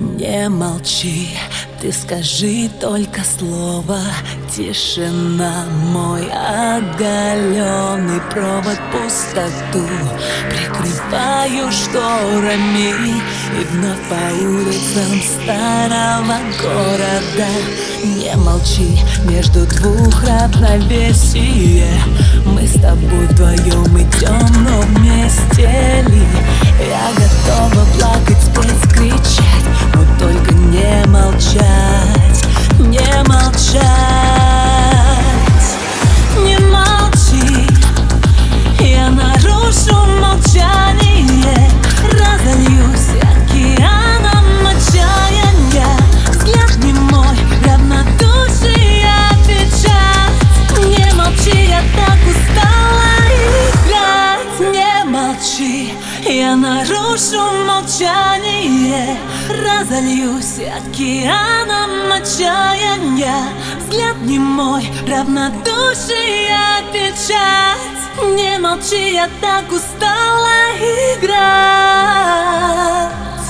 Не молчи, ты скажи только слово. Тишина, мой оголенный провод, пустоту прикрываю шторами. И вновь по улицам старого города. Не молчи, между двух равновесие. Мы с тобой вдвоем идем, но вместе ли? Я готова плакать, петь, кричать, но только не молчать, не молчать. Не молчи, я нарушу молчание, разольюсь океаном отчаяния. Взгляд не мой, равнодушие печаль. Не молчи, я так устала играть. Не молчи, я нарушу молчание, разольюсь океаном отчаяния. Взгляд не мой, равнодушие печать. Не молчи, я так устала играть.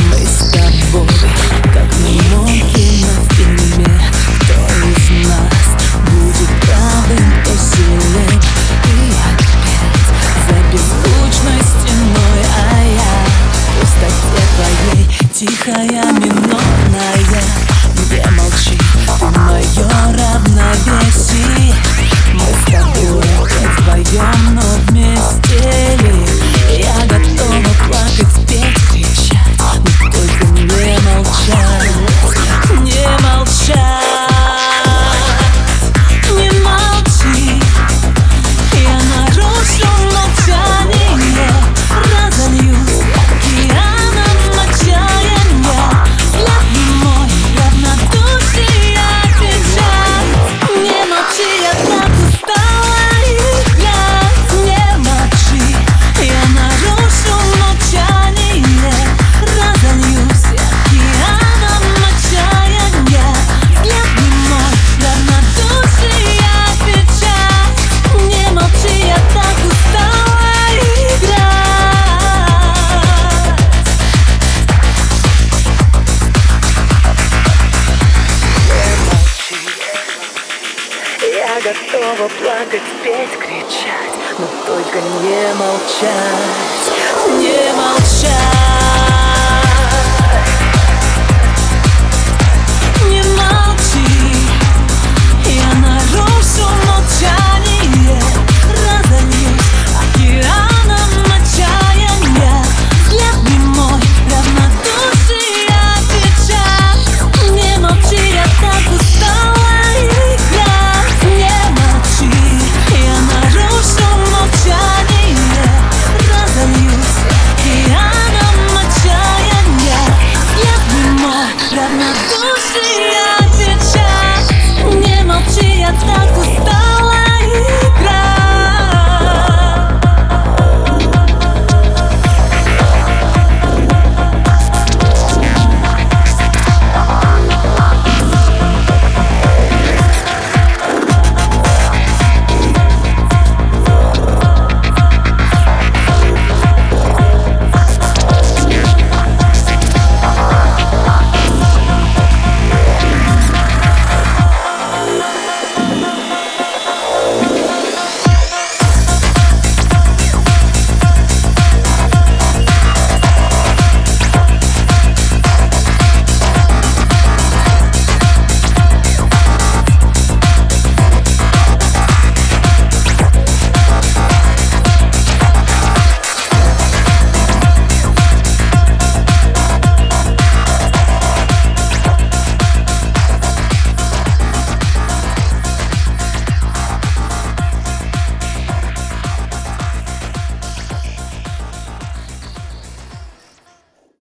Мы с тобой, как муки на фильме. Кто из нас будет правым, кто сильным? Беззвучной стеной, а я в пустоте твоей тихая минорная. Где молчи, ты мое равновесие. Мы с тобой опять вдвоем, но вместе ли? Я готова плакать, петь, кричать, но только не молчать, не молчать. Плакать, петь, кричать, но только не молчать, не молчать.